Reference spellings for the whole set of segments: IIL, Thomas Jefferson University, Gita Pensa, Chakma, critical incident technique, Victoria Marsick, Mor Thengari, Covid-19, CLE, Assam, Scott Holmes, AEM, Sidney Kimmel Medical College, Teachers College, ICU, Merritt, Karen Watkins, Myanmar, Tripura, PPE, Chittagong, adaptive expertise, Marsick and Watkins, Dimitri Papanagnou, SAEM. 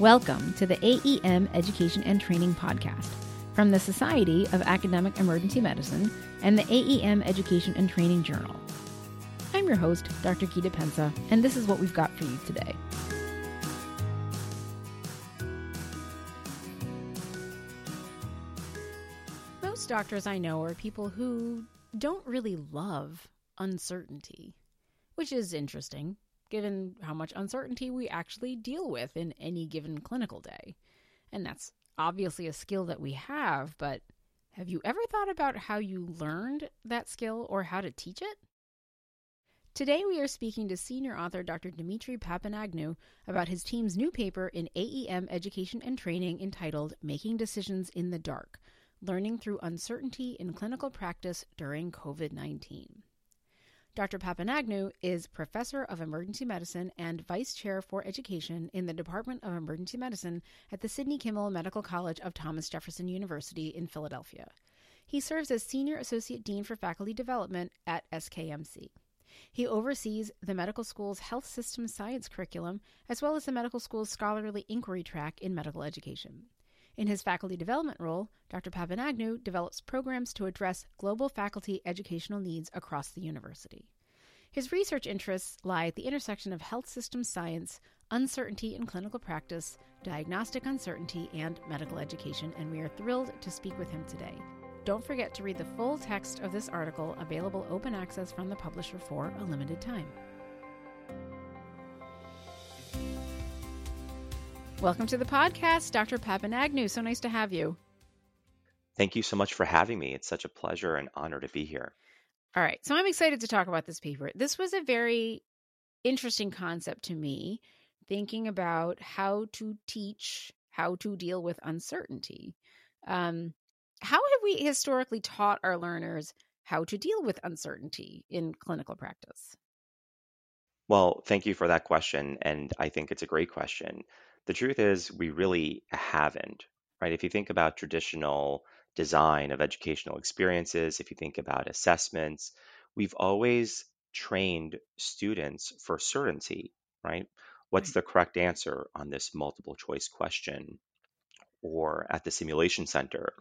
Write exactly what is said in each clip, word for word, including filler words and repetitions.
Welcome to the A E M Education and Training Podcast from the Society of Academic Emergency Medicine and the A E M Education and Training Journal. I'm your host, Doctor Gita Pensa, and this is what we've got for you today. Most doctors I know are people who don't really love uncertainty, which is interesting, given how much uncertainty we actually deal with in any given clinical day. And that's obviously a skill that we have, but have you ever thought about how you learned that skill or how to teach it? Today we are speaking to senior author Doctor Dimitri Papanagnou about his team's new paper in A E M Education and Training entitled Making Decisions in the Dark, Learning Through Uncertainty in Clinical Practice During covid nineteen. Doctor Papanagnou is Professor of Emergency Medicine and Vice Chair for Education in the Department of Emergency Medicine at the Sidney Kimmel Medical College of Thomas Jefferson University in Philadelphia. He serves as Senior Associate Dean for Faculty Development at S K M C. He oversees the medical school's health system science curriculum, as well as the medical school's scholarly inquiry track in medical education. In his faculty development role, Doctor Papanagnou develops programs to address global faculty educational needs across the university. His research interests lie at the intersection of health system science, uncertainty in clinical practice, diagnostic uncertainty, and medical education, and we are thrilled to speak with him today. Don't forget to read the full text of this article, available open access from the publisher for a limited time. Welcome to the podcast, Doctor Papanagnou. So nice to have you. Thank you so much for having me. It's such a pleasure and honor to be here. All right. So I'm excited to talk about this paper. This was a very interesting concept to me, thinking about how to teach, how to deal with uncertainty. Um, how have we historically taught our learners how to deal with uncertainty in clinical practice? Well, thank you for that question. And I think it's a great question. The truth is we really haven't, right? If you think about traditional design of educational experiences, if you think about assessments, we've always trained students for certainty, right? What's the correct answer on this multiple choice question? Or at the simulation center,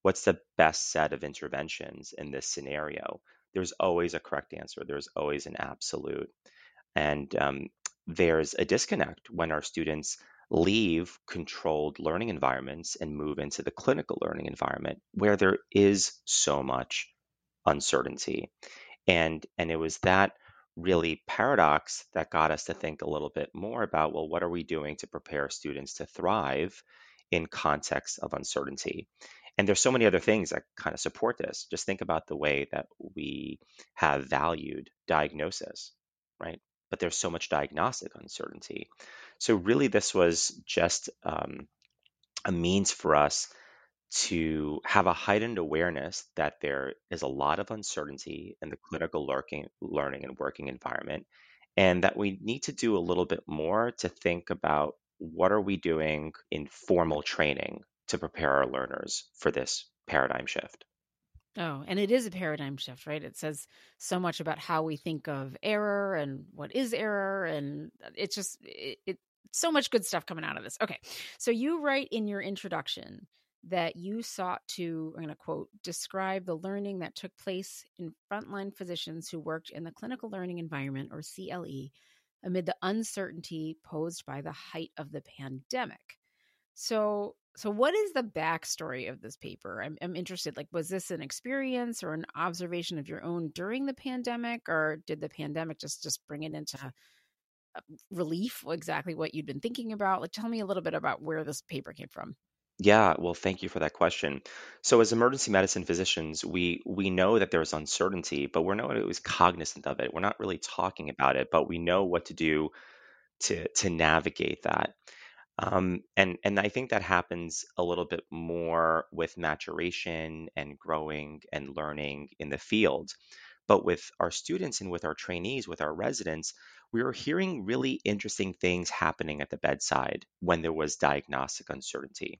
what's the best set of interventions in this scenario? There's always a correct answer. There's always an absolute. And um, there's a disconnect when our students leave controlled learning environments and move into the clinical learning environment where there is so much uncertainty. And, and it was that really paradox that got us to think a little bit more about, well, what are we doing to prepare students to thrive in contexts of uncertainty? And there's so many other things that kind of support this. Just think about the way that we have valued diagnosis, right? But there's so much diagnostic uncertainty. So really this was just um, a means for us to have a heightened awareness that there is a lot of uncertainty in the clinical lurking, learning and working environment, and that we need to do a little bit more to think about what are we doing in formal training to prepare our learners for this paradigm shift. Oh, and it is a paradigm shift, right? It says so much about how we think of error and what is error. And it's just it, it so much good stuff coming out of this. Okay. So you write in your introduction that you sought to, I'm going to quote, describe the learning that took place in frontline physicians who worked in the clinical learning environment, or C L E, amid the uncertainty posed by the height of the pandemic. So So what is the backstory of this paper? I'm, I'm interested, like, was this an experience or an observation of your own during the pandemic, or did the pandemic just, just bring it into relief, exactly what you'd been thinking about? Like, tell me a little bit about where this paper came from. Yeah, well, thank you for that question. So as emergency medicine physicians, we we know that there's uncertainty, but we're not always cognizant of it. We're not really talking about it, but we know what to do to to navigate that. Um, and, and I think that happens a little bit more with maturation and growing and learning in the field. But with our students and with our trainees, with our residents, we were hearing really interesting things happening at the bedside when there was diagnostic uncertainty.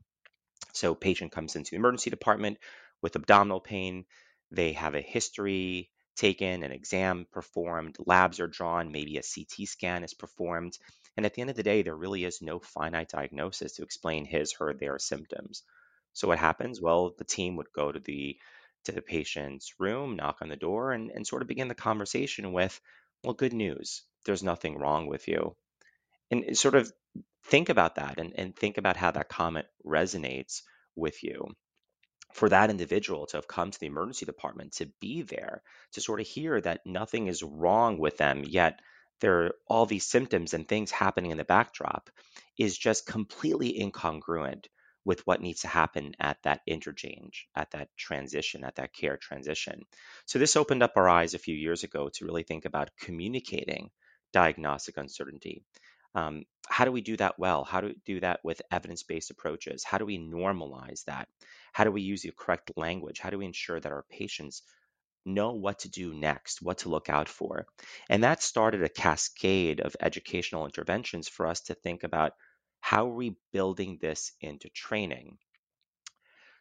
So patient comes into the emergency department with abdominal pain. They have a history taken, an exam performed, labs are drawn, maybe a C T scan is performed, And at the end of the day, there really is no finite diagnosis to explain his, her, their symptoms. So what happens? Well, the team would go to the to the patient's room, knock on the door, and, and sort of begin the conversation with, well, good news, there's nothing wrong with you. And sort of think about that and, and think about how that comment resonates with you. For that individual to have come to the emergency department, to be there, to sort of hear that nothing is wrong with them, yet there are all these symptoms and things happening in the backdrop, is just completely incongruent with what needs to happen at that interchange, at that transition, at that care transition. So this opened up our eyes a few years ago to really think about communicating diagnostic uncertainty. Um, how do we do that well? How do we do that with evidence-based approaches? How do we normalize that? How do we use the correct language? How do we ensure that our patients know what to do next, what to look out for? And that started a cascade of educational interventions for us to think about how are we building this into training.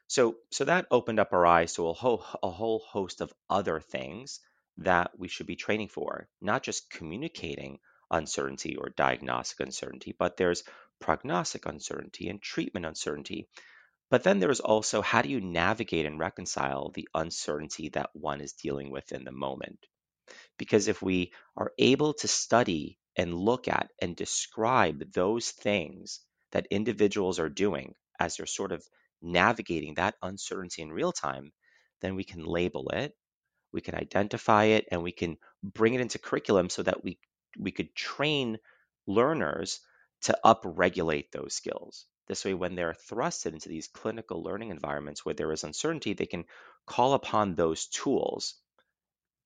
So, so that opened up our eyes to a whole, a whole host of other things that we should be training for, not just communicating uncertainty or diagnostic uncertainty, but there's prognostic uncertainty and treatment uncertainty. But then there's also, how do you navigate and reconcile the uncertainty that one is dealing with in the moment? Because if we are able to study and look at and describe those things that individuals are doing as they're sort of navigating that uncertainty in real time, then we can label it, we can identify it, and we can bring it into curriculum so that we we could train learners to upregulate those skills. This way, when they're thrusted into these clinical learning environments where there is uncertainty, they can call upon those tools.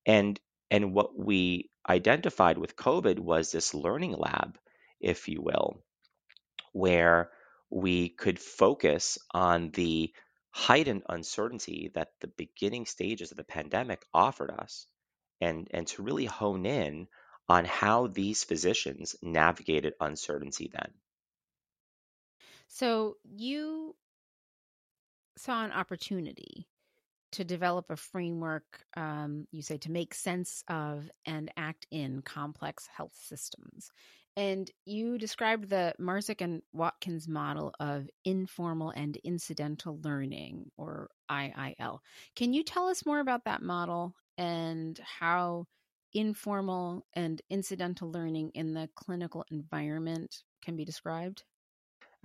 And, and what we identified with COVID was this learning lab, if you will, where we could focus on the heightened uncertainty that the beginning stages of the pandemic offered us, and, and to really hone in on how these physicians navigated uncertainty then. So you saw an opportunity to develop a framework, um, you say, to make sense of and act in complex health systems. And you described the Marsick and Watkins model of informal and incidental learning, or I I L. Can you tell us more about that model and how informal and incidental learning in the clinical environment can be described?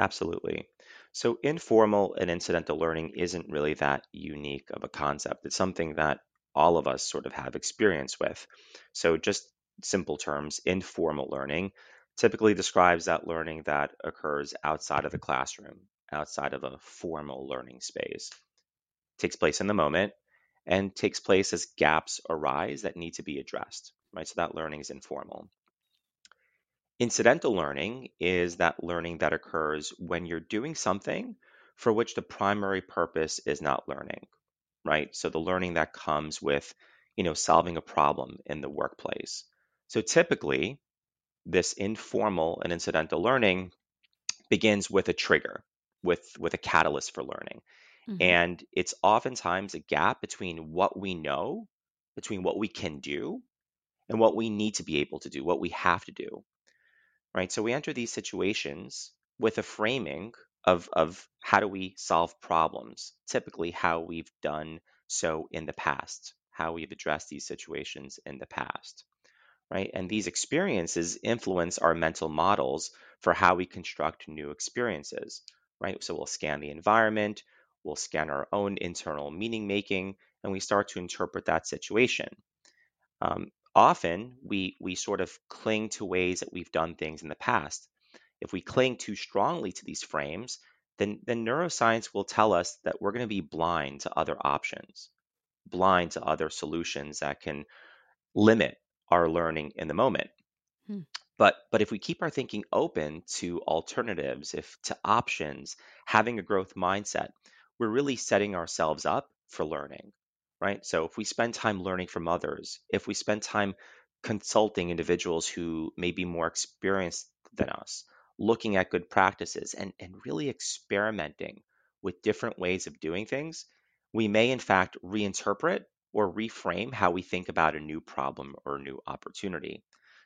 Absolutely. So informal and incidental learning isn't really that unique of a concept. It's something that all of us sort of have experience with. So just simple terms, informal learning typically describes that learning that occurs outside of the classroom, outside of a formal learning space. It takes place in the moment and takes place as gaps arise that need to be addressed, right? So that learning is informal. Incidental learning is that learning that occurs when you're doing something for which the primary purpose is not learning, right? So the learning that comes with, you know, solving a problem in the workplace. So typically, this informal and incidental learning begins with a trigger, with, with a catalyst for learning. Mm-hmm. And it's oftentimes a gap between what we know, between what we can do, and what we need to be able to do, what we have to do. Right, so we enter these situations with a framing of, of how do we solve problems, typically how we've done so in the past, how we've addressed these situations in the past, right? And these experiences influence our mental models for how we construct new experiences, right? So we'll scan the environment, we'll scan our own internal meaning making, and we start to interpret that situation. Um, Often, we we sort of cling to ways that we've done things in the past. If we cling too strongly to these frames, then, then neuroscience will tell us that we're going to be blind to other options, blind to other solutions that can limit our learning in the moment. Hmm. But but if we keep our thinking open to alternatives, if to options, having a growth mindset, we're really setting ourselves up for learning. Right? So if we spend time learning from others, if we spend time consulting individuals who may be more experienced than us, looking at good practices and, and really experimenting with different ways of doing things, we may in fact reinterpret or reframe how we think about a new problem or a new opportunity.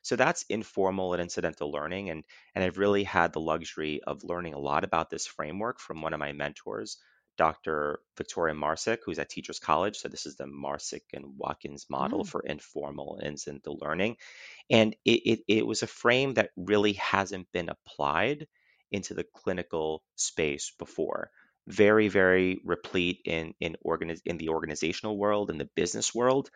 So that's informal and incidental learning. And, and I've really had the luxury of learning a lot about this framework from one of my mentors, Doctor Victoria Marsick, who's at Teachers College. So this is the Marsick and Watkins model mm. for informal and incidental learning. And it, it, it was a frame that really hasn't been applied into the clinical space before. Very, very replete in in, organi- in the organizational world, in the business world,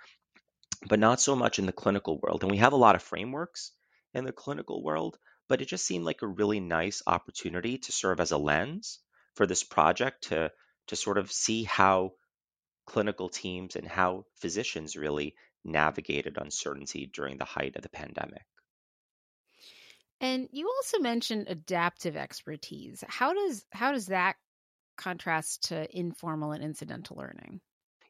but not so much in the clinical world. And we have a lot of frameworks in the clinical world, but it just seemed like a really nice opportunity to serve as a lens for this project to to sort of see how clinical teams and how physicians really navigated uncertainty during the height of the pandemic. And you also mentioned adaptive expertise. How does how does that contrast to informal and incidental learning?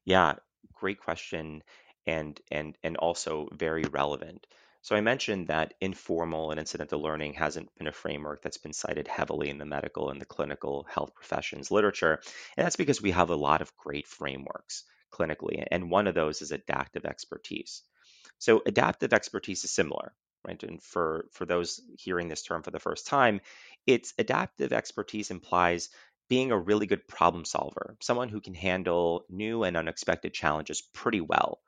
Yeah, great question, and and and also very relevant. So I mentioned that informal and incidental learning hasn't been a framework that's been cited heavily in the medical and the clinical health professions literature. And that's because we have a lot of great frameworks clinically. And one of those is adaptive expertise. So adaptive expertise is similar, right? And for, for those hearing this term for the first time, it's adaptive expertise implies being a really good problem solver, someone who can handle new and unexpected challenges pretty well,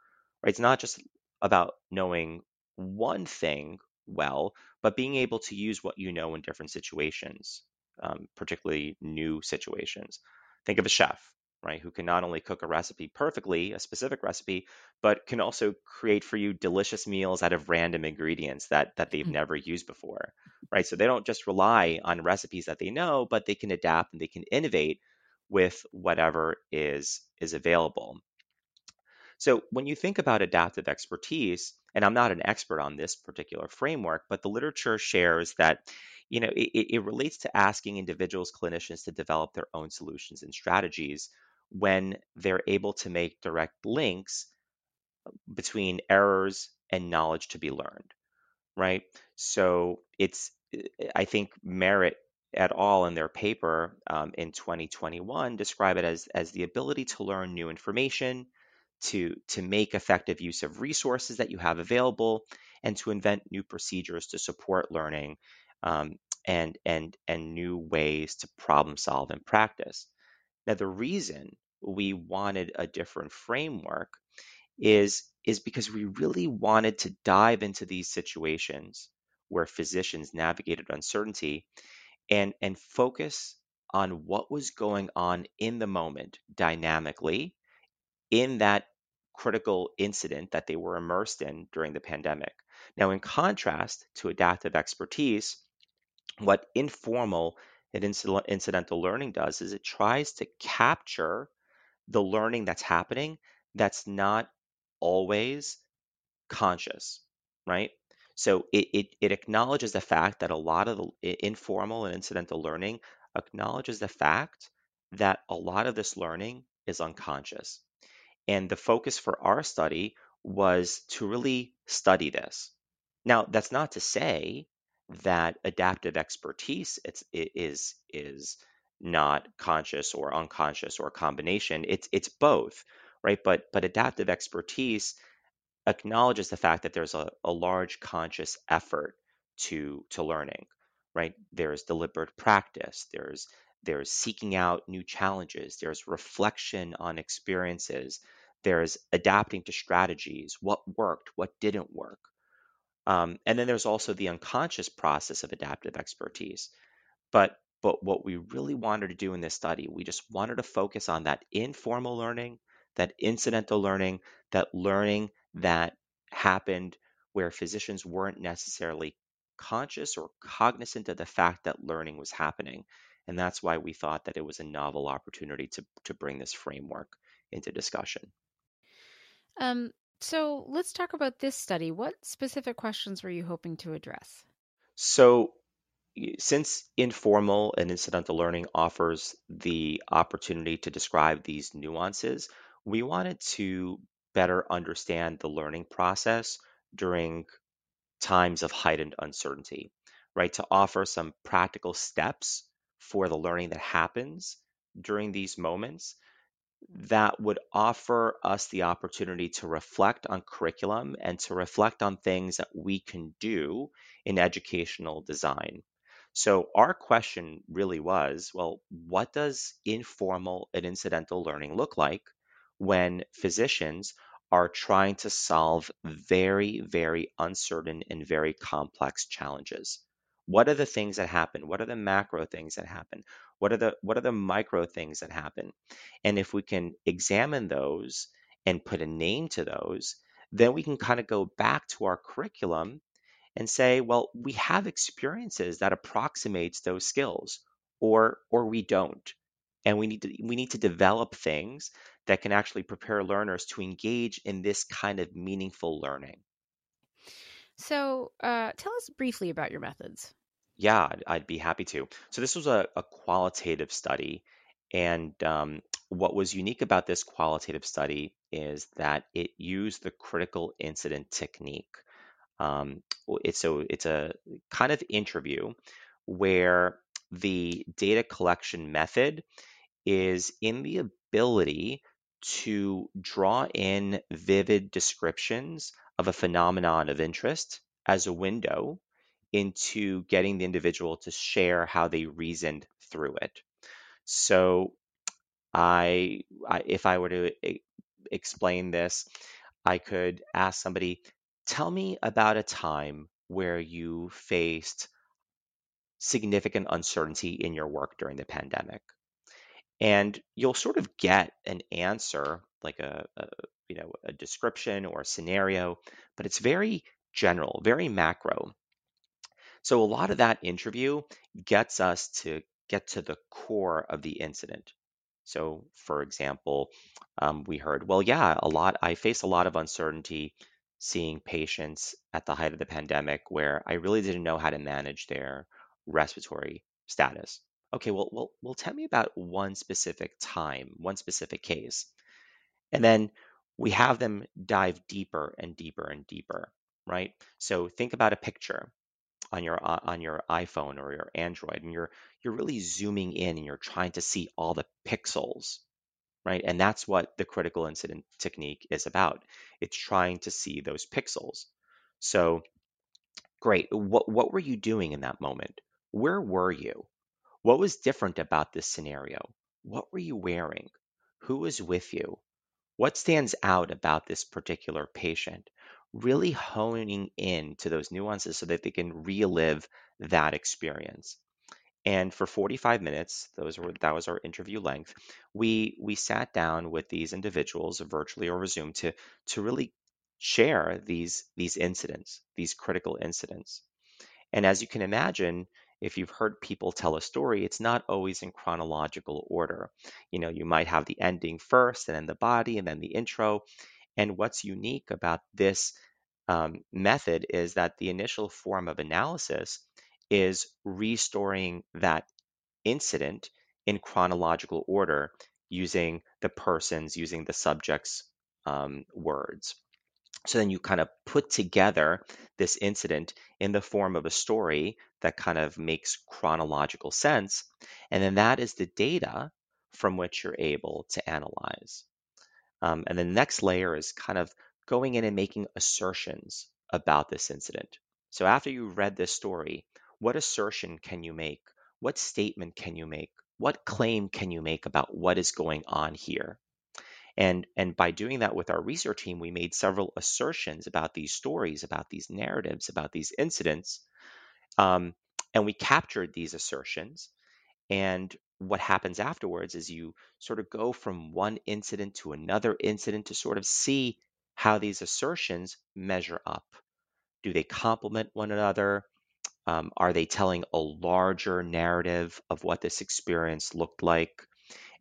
right? It's not just about knowing one thing well, but being able to use what you know in different situations, um, particularly new situations. Think of a chef, right, who can not only cook a recipe perfectly, a specific recipe, but can also create for you delicious meals out of random ingredients that that they've mm-hmm. never used before, right? So they don't just rely on recipes that they know, but they can adapt and they can innovate with whatever is is available. So when you think about adaptive expertise, and I'm not an expert on this particular framework, but the literature shares that, you know, it, it relates to asking individuals, clinicians to develop their own solutions and strategies when they're able to make direct links between errors and knowledge to be learned, right? So it's, I think Merritt et al. In their paper um, in twenty twenty-one describe it as, as the ability to learn new information, to to make effective use of resources that you have available, and to invent new procedures to support learning um, and, and, and new ways to problem solve and practice. Now, the reason we wanted a different framework is, is because we really wanted to dive into these situations where physicians navigated uncertainty and, and focus on what was going on in the moment dynamically in that critical incident that they were immersed in during the pandemic. Now, in contrast to adaptive expertise, what informal and inc- incidental learning does is it tries to capture the learning that's happening that's not always conscious, right? So it, it, it acknowledges the fact that a lot of the informal and incidental learning acknowledges the fact that a lot of this learning is unconscious. And the focus for our study was to really study this. Now, that's not to say that adaptive expertise it's, it is, is not conscious or unconscious or a combination. It's, it's both, right? But, but adaptive expertise acknowledges the fact that there's a, a large conscious effort to, to learning, right? There's deliberate practice. There's There's seeking out new challenges. There's reflection on experiences. There's adapting to strategies, what worked, what didn't work. Um, and then there's also the unconscious process of adaptive expertise. But, but what we really wanted to do in this study, we just wanted to focus on that informal learning, that incidental learning, that learning that happened where physicians weren't necessarily conscious or cognizant of the fact that learning was happening. And that's why we thought that it was a novel opportunity to to bring this framework into discussion. Um, so let's talk about this study. What specific questions were you hoping to address? So since informal and incidental learning offers the opportunity to describe these nuances, we wanted to better understand the learning process during times of heightened uncertainty, right? To offer some practical steps for the learning that happens during these moments that would offer us the opportunity to reflect on curriculum and to reflect on things that we can do in educational design. So our question really was, well, what does informal and incidental learning look like when physicians are trying to solve very, very uncertain and very complex challenges? What are the things that happen? What are the macro things that happen? What are the what are the micro things that happen? And if we can examine those and put a name to those, then we can kind of go back to our curriculum and say, well, we have experiences that approximates those skills, or or we don't. And we need to we need to develop things that can actually prepare learners to engage in this kind of meaningful learning. So uh, tell us briefly about your methods. Yeah, I'd, I'd be happy to. So this was a, a qualitative study. And um, what was unique about this qualitative study is that it used the critical incident technique. Um, it's, so it's a kind of interview where the data collection method is in the ability to draw in vivid descriptions of a phenomenon of interest as a window into getting the individual to share how they reasoned through it. So I, I if I were to explain this, I could ask somebody, tell me about a time where you faced significant uncertainty in your work during the pandemic. And you'll sort of get an answer, like a, a you know, a description or a scenario, but it's very general, very macro. So a lot of that interview gets us to get to the core of the incident. So for example, um, we heard, well, yeah, a lot, I face a lot of uncertainty seeing patients at the height of the pandemic where I really didn't know how to manage their respiratory status. Okay, well, well, well, tell me about one specific time, one specific case. And then we have them dive deeper and deeper and deeper, right? So think about a picture on your on your iPhone or your Android, and you're you're really zooming in and you're trying to see all the pixels, right? And that's what the critical incident technique is about. It's trying to see those pixels. So great, what what were you doing in that moment? Where were you? What was different about this scenario? What were you wearing? Who was with you? What stands out about this particular patient? Really honing in to those nuances so that they can relive that experience. And for forty-five minutes, those were that was our interview length, we we sat down with these individuals virtually over Zoom to to really share these these incidents, these critical incidents. And as you can imagine, if you've heard people tell a story, it's not always in chronological order. You know, you might have the ending first and then the body and then the intro. And what's unique about this um, method is that the initial form of analysis is restoring that incident in chronological order using the person's, using the subject's um, words. So then you kind of put together this incident in the form of a story that kind of makes chronological sense. And then that is the data from which you're able to analyze. Um, and the next layer is kind of going in and making assertions about this incident. So after you read this story, what assertion can you make? What statement can you make? What claim can you make about what is going on here? And, and by doing that with our research team, we made several assertions about these stories, about these narratives, about these incidents. Um, and we captured these assertions. And what happens afterwards is you sort of go from one incident to another incident to sort of see how these assertions measure up. Do they complement one another? Um, are they telling a larger narrative of what this experience looked like?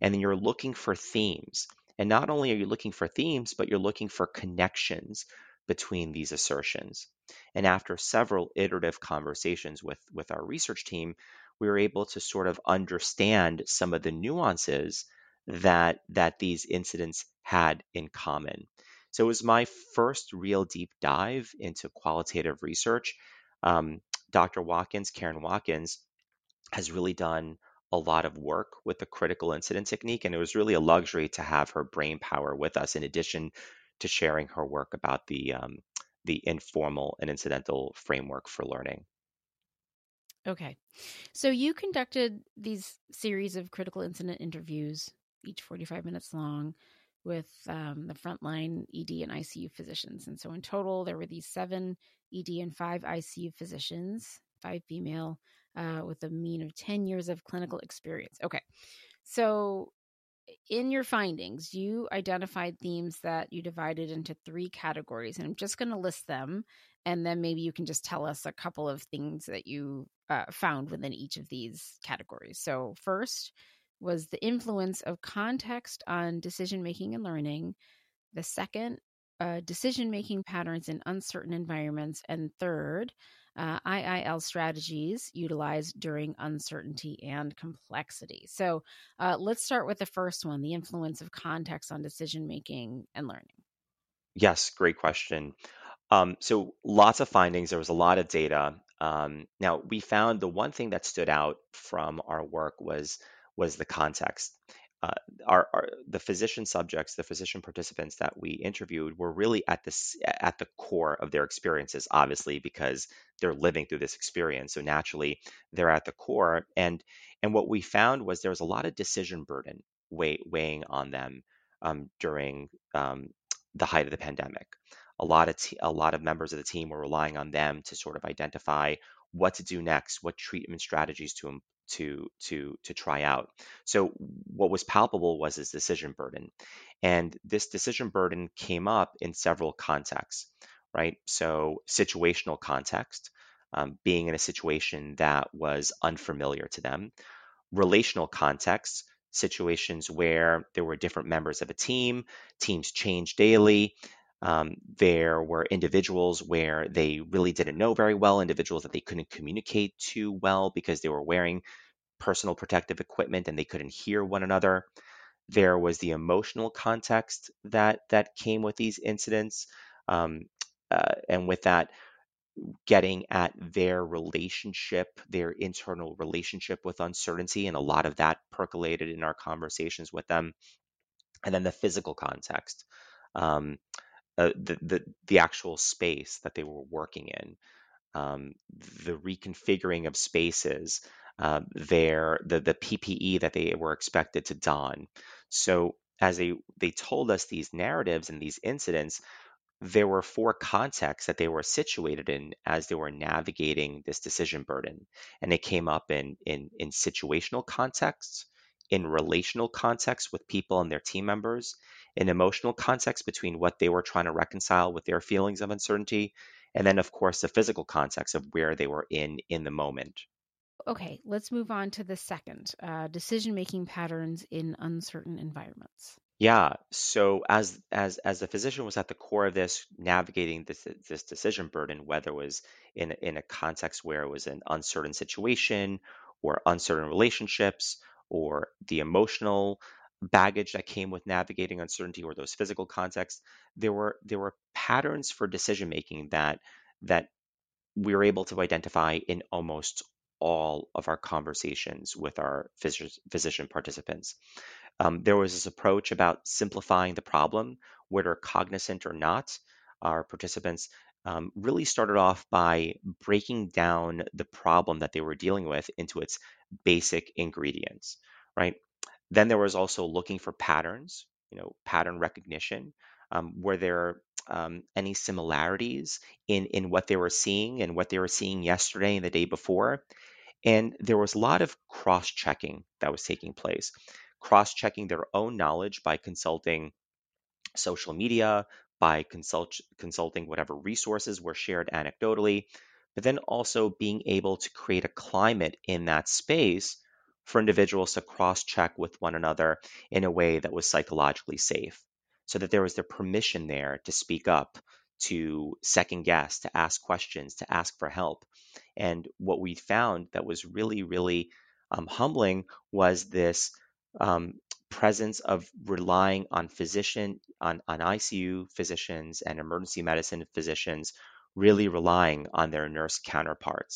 And then you're looking for themes. And not only are you looking for themes, but you're looking for connections between these assertions. And after several iterative conversations with, with our research team, we were able to sort of understand some of the nuances that, that these incidents had in common. So it was my first real deep dive into qualitative research. Um, Doctor Watkins, Karen Watkins, has really done a lot of work with the critical incident technique, and it was really a luxury to have her brain power with us, in addition to sharing her work about the um, the informal and incidental framework for learning. Okay, so you conducted these series of critical incident interviews, each forty-five minutes long, with um, the frontline E D and I C U physicians. And so in total, there were these seven E D and five I C U physicians, five female, uh, with a mean of ten years of clinical experience. Okay, so in your findings, you identified themes that you divided into three categories, and I'm just going to list them, and then maybe you can just tell us a couple of things that you uh, found within each of these categories. So first was the influence of context on decision-making and learning. The second, uh, decision-making patterns in uncertain environments. And third, uh, I I L strategies utilized during uncertainty and complexity. So uh, let's start with the first one, the influence of context on decision-making and learning. Yes, great question. Um, so lots of findings. There was a lot of data. Um, now, we found the one thing that stood out from our work was was the context. Uh, our, our, the physician subjects, the physician participants that we interviewed were really at the, at the core of their experiences, obviously, because they're living through this experience. So naturally, they're at the core. And and what we found was there was a lot of decision burden weigh, weighing on them um, during um, the height of the pandemic. A lot of te- a lot of members of the team were relying on them to sort of identify what to do next, what treatment strategies to to to to try out. So what was palpable was this decision burden, and this decision burden came up in several contexts, right? So situational context, um, being in a situation that was unfamiliar to them; relational context, situations where there were different members of a team, teams change daily. Um, there were individuals where they really didn't know very well, individuals that they couldn't communicate too well because they were wearing personal protective equipment and they couldn't hear one another. There was the emotional context that that came with these incidents, um, uh, and with that, getting at their relationship, their internal relationship with uncertainty, and a lot of that percolated in our conversations with them. And then the physical context. Um, Uh, the, the the actual space that they were working in, um, the reconfiguring of spaces, uh, their the the P P E that they were expected to don. So as they they told us these narratives and these incidents, there were four contexts that they were situated in as they were navigating this decision burden, and it came up in in in situational contexts, in relational context with people and their team members, in emotional context between what they were trying to reconcile with their feelings of uncertainty, and then, of course, the physical context of where they were in in the moment. Okay, let's move on to the second, uh, decision-making patterns in uncertain environments. Yeah, so as as as the physician was at the core of this, navigating this this decision burden, whether it was in in a context where it was an uncertain situation or uncertain relationships, or the emotional baggage that came with navigating uncertainty, or those physical contexts, there were there were patterns for decision making that that we were able to identify in almost all of our conversations with our phys- physician participants. Um, there was this approach about simplifying the problem, whether cognizant or not. Our participants um, really started off by breaking down the problem that they were dealing with into its basic ingredients, right? Then there was also looking for patterns, you know, pattern recognition. Um, were there um, any similarities in, in what they were seeing and what they were seeing yesterday and the day before? And there was a lot of cross-checking that was taking place, cross-checking their own knowledge by consulting social media, by consult- consulting whatever resources were shared anecdotally, but then also being able to create a climate in that space for individuals to cross-check with one another in a way that was psychologically safe, so that there was the permission there to speak up, to second guess, to ask questions, to ask for help. And what we found that was really, really um, humbling was this um, presence of relying on physician, on, on I C U physicians and emergency medicine physicians, really relying on their nurse counterparts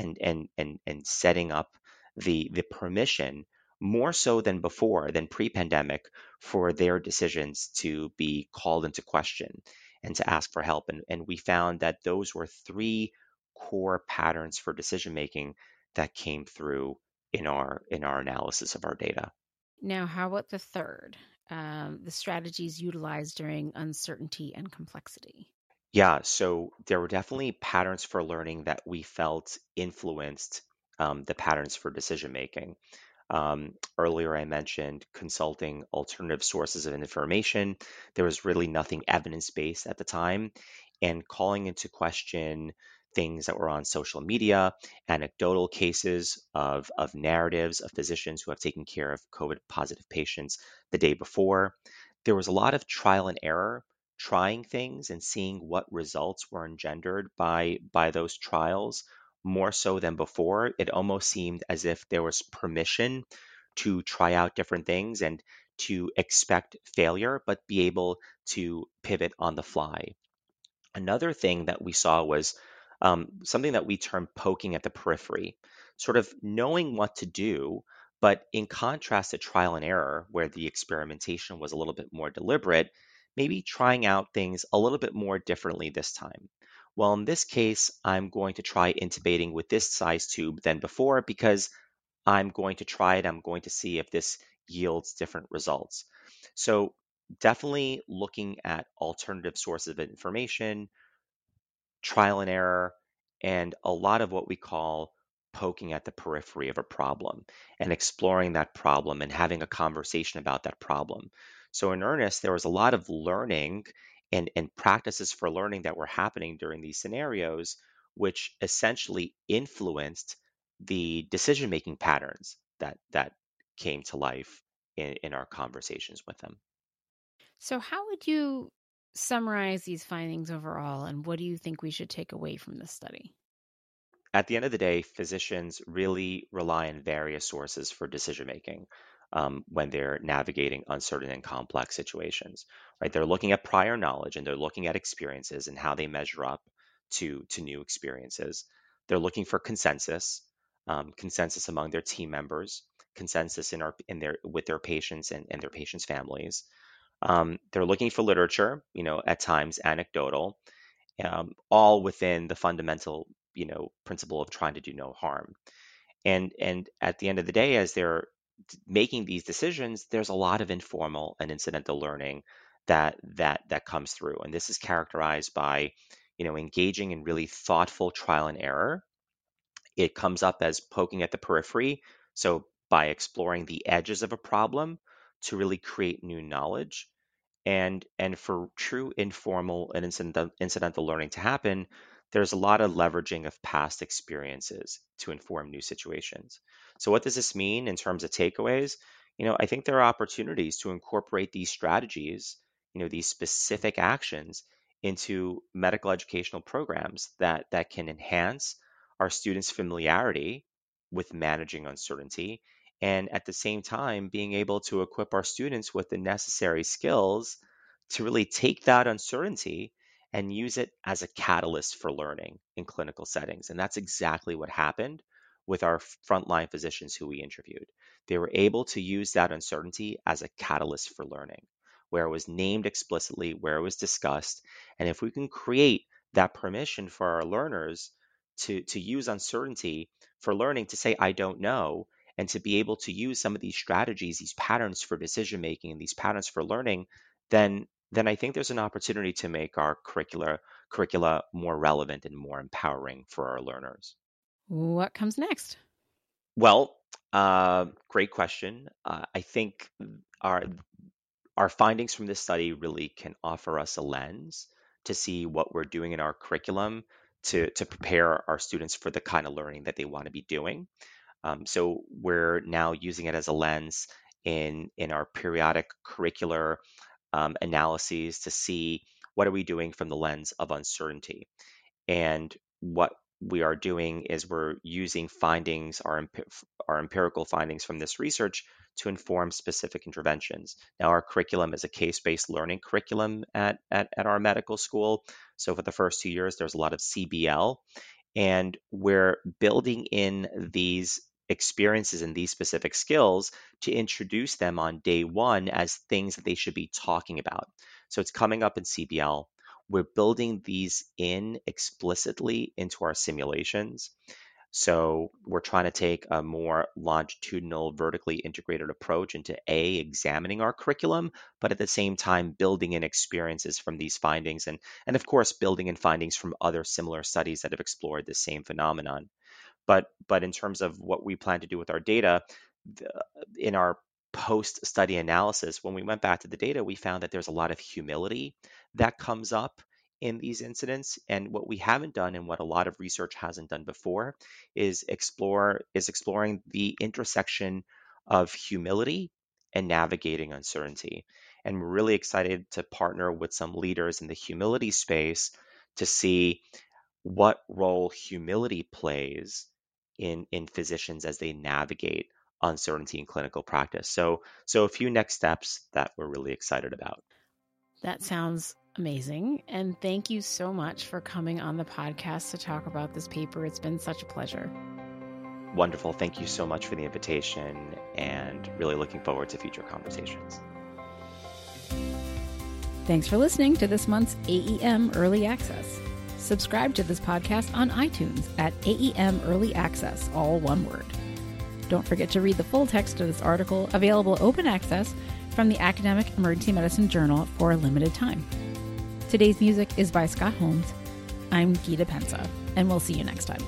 and and and and setting up the the permission, more so than before, than pre-pandemic, for their decisions to be called into question and to ask for help. And, and we found that those were three core patterns for decision-making that came through in our in our analysis of our data. Now, how about the third, um, the strategies utilized during uncertainty and complexity? Yeah, so there were definitely patterns for learning that we felt influenced um, the patterns for decision-making. Um, earlier, I mentioned consulting alternative sources of information. There was really nothing evidence-based at the time, and calling into question things that were on social media, anecdotal cases of, of narratives of physicians who have taken care of COVID-positive patients the day before. There was a lot of trial and error, trying things and seeing what results were engendered by, by those trials. More so than before, it almost seemed as if there was permission to try out different things and to expect failure, but be able to pivot on the fly. Another thing that we saw was um, something that we term poking at the periphery, sort of knowing what to do, but in contrast to trial and error, where the experimentation was a little bit more deliberate, maybe trying out things a little bit more differently this time. Well, in this case, I'm going to try intubating with this size tube than before because I'm going to try it. I'm going to see if this yields different results. So definitely looking at alternative sources of information, trial and error, and a lot of what we call poking at the periphery of a problem and exploring that problem and having a conversation about that problem. So in earnest, there was a lot of learning And, and practices for learning that were happening during these scenarios, which essentially influenced the decision-making patterns that that came to life in, in our conversations with them. So how would you summarize these findings overall, and what do you think we should take away from this study? At the end of the day, physicians really rely on various sources for decision-making. Um, when they're navigating uncertain and complex situations, right? They're looking at prior knowledge and they're looking at experiences and how they measure up to, to new experiences. They're looking for consensus, um, consensus among their team members, consensus in our in their with their patients and, and their patients' families. Um, they're looking for literature, you know, at times anecdotal, um, all within the fundamental, you know, principle of trying to do no harm. And and at the end of the day, as they're making these decisions, there's a lot of informal and incidental learning that that that comes through, and this is characterized by, you know, engaging in really thoughtful trial and error. It comes up as poking at the periphery, so by exploring the edges of a problem to really create new knowledge, and and for true informal and incidental, incidental learning to happen, there's a lot of leveraging of past experiences to inform new situations. So what does this mean in terms of takeaways? You know, I think there are opportunities to incorporate these strategies, you know, these specific actions into medical educational programs that, that can enhance our students' familiarity with managing uncertainty, and at the same time, being able to equip our students with the necessary skills to really take that uncertainty and use it as a catalyst for learning in clinical settings. And that's exactly what happened with our frontline physicians who we interviewed. They were able to use that uncertainty as a catalyst for learning, where it was named explicitly, where it was discussed. And if we can create that permission for our learners to, to use uncertainty for learning, to say, I don't know, and to be able to use some of these strategies, these patterns for decision-making, and these patterns for learning, then then I think there's an opportunity to make our curricula curricula more relevant and more empowering for our learners. What comes next? Well, uh, great question. Uh, I think our our findings from this study really can offer us a lens to see what we're doing in our curriculum to, to prepare our students for the kind of learning that they want to be doing. Um, so we're now using it as a lens in, in our periodic curricular Um, analyses to see what are we doing from the lens of uncertainty. And what we are doing is we're using findings, our, imp- our empirical findings from this research to inform specific interventions. Now, our curriculum is a case-based learning curriculum at, at, at our medical school. So for the first two years, there's a lot of C B L, and we're building in these experiences and these specific skills to introduce them on day one as things that they should be talking about. So it's coming up in C B L. We're building these in explicitly into our simulations. So we're trying to take a more longitudinal, vertically integrated approach into A, examining our curriculum, but at the same time, building in experiences from these findings and, and of course, building in findings from other similar studies that have explored the same phenomenon. But, but in terms of what we plan to do with our data, the, in our post-study analysis, when we went back to the data, we found that there's a lot of humility that comes up in these incidents. And what we haven't done and what a lot of research hasn't done before is explore is exploring the intersection of humility and navigating uncertainty. And we're really excited to partner with some leaders in the humility space to see what role humility plays in, in physicians as they navigate uncertainty in clinical practice. So, so a few next steps that we're really excited about. That sounds amazing. And thank you so much for coming on the podcast to talk about this paper. It's been such a pleasure. Wonderful. Thank you so much for the invitation and really looking forward to future conversations. Thanks for listening to this month's A E M Early Access. Subscribe to this podcast on iTunes at A E M Early Access, all one word. Don't forget to read the full text of this article, available open access from the Academic Emergency Medicine Journal for a limited time. Today's music is by Scott Holmes. I'm Gita Pensa, and we'll see you next time.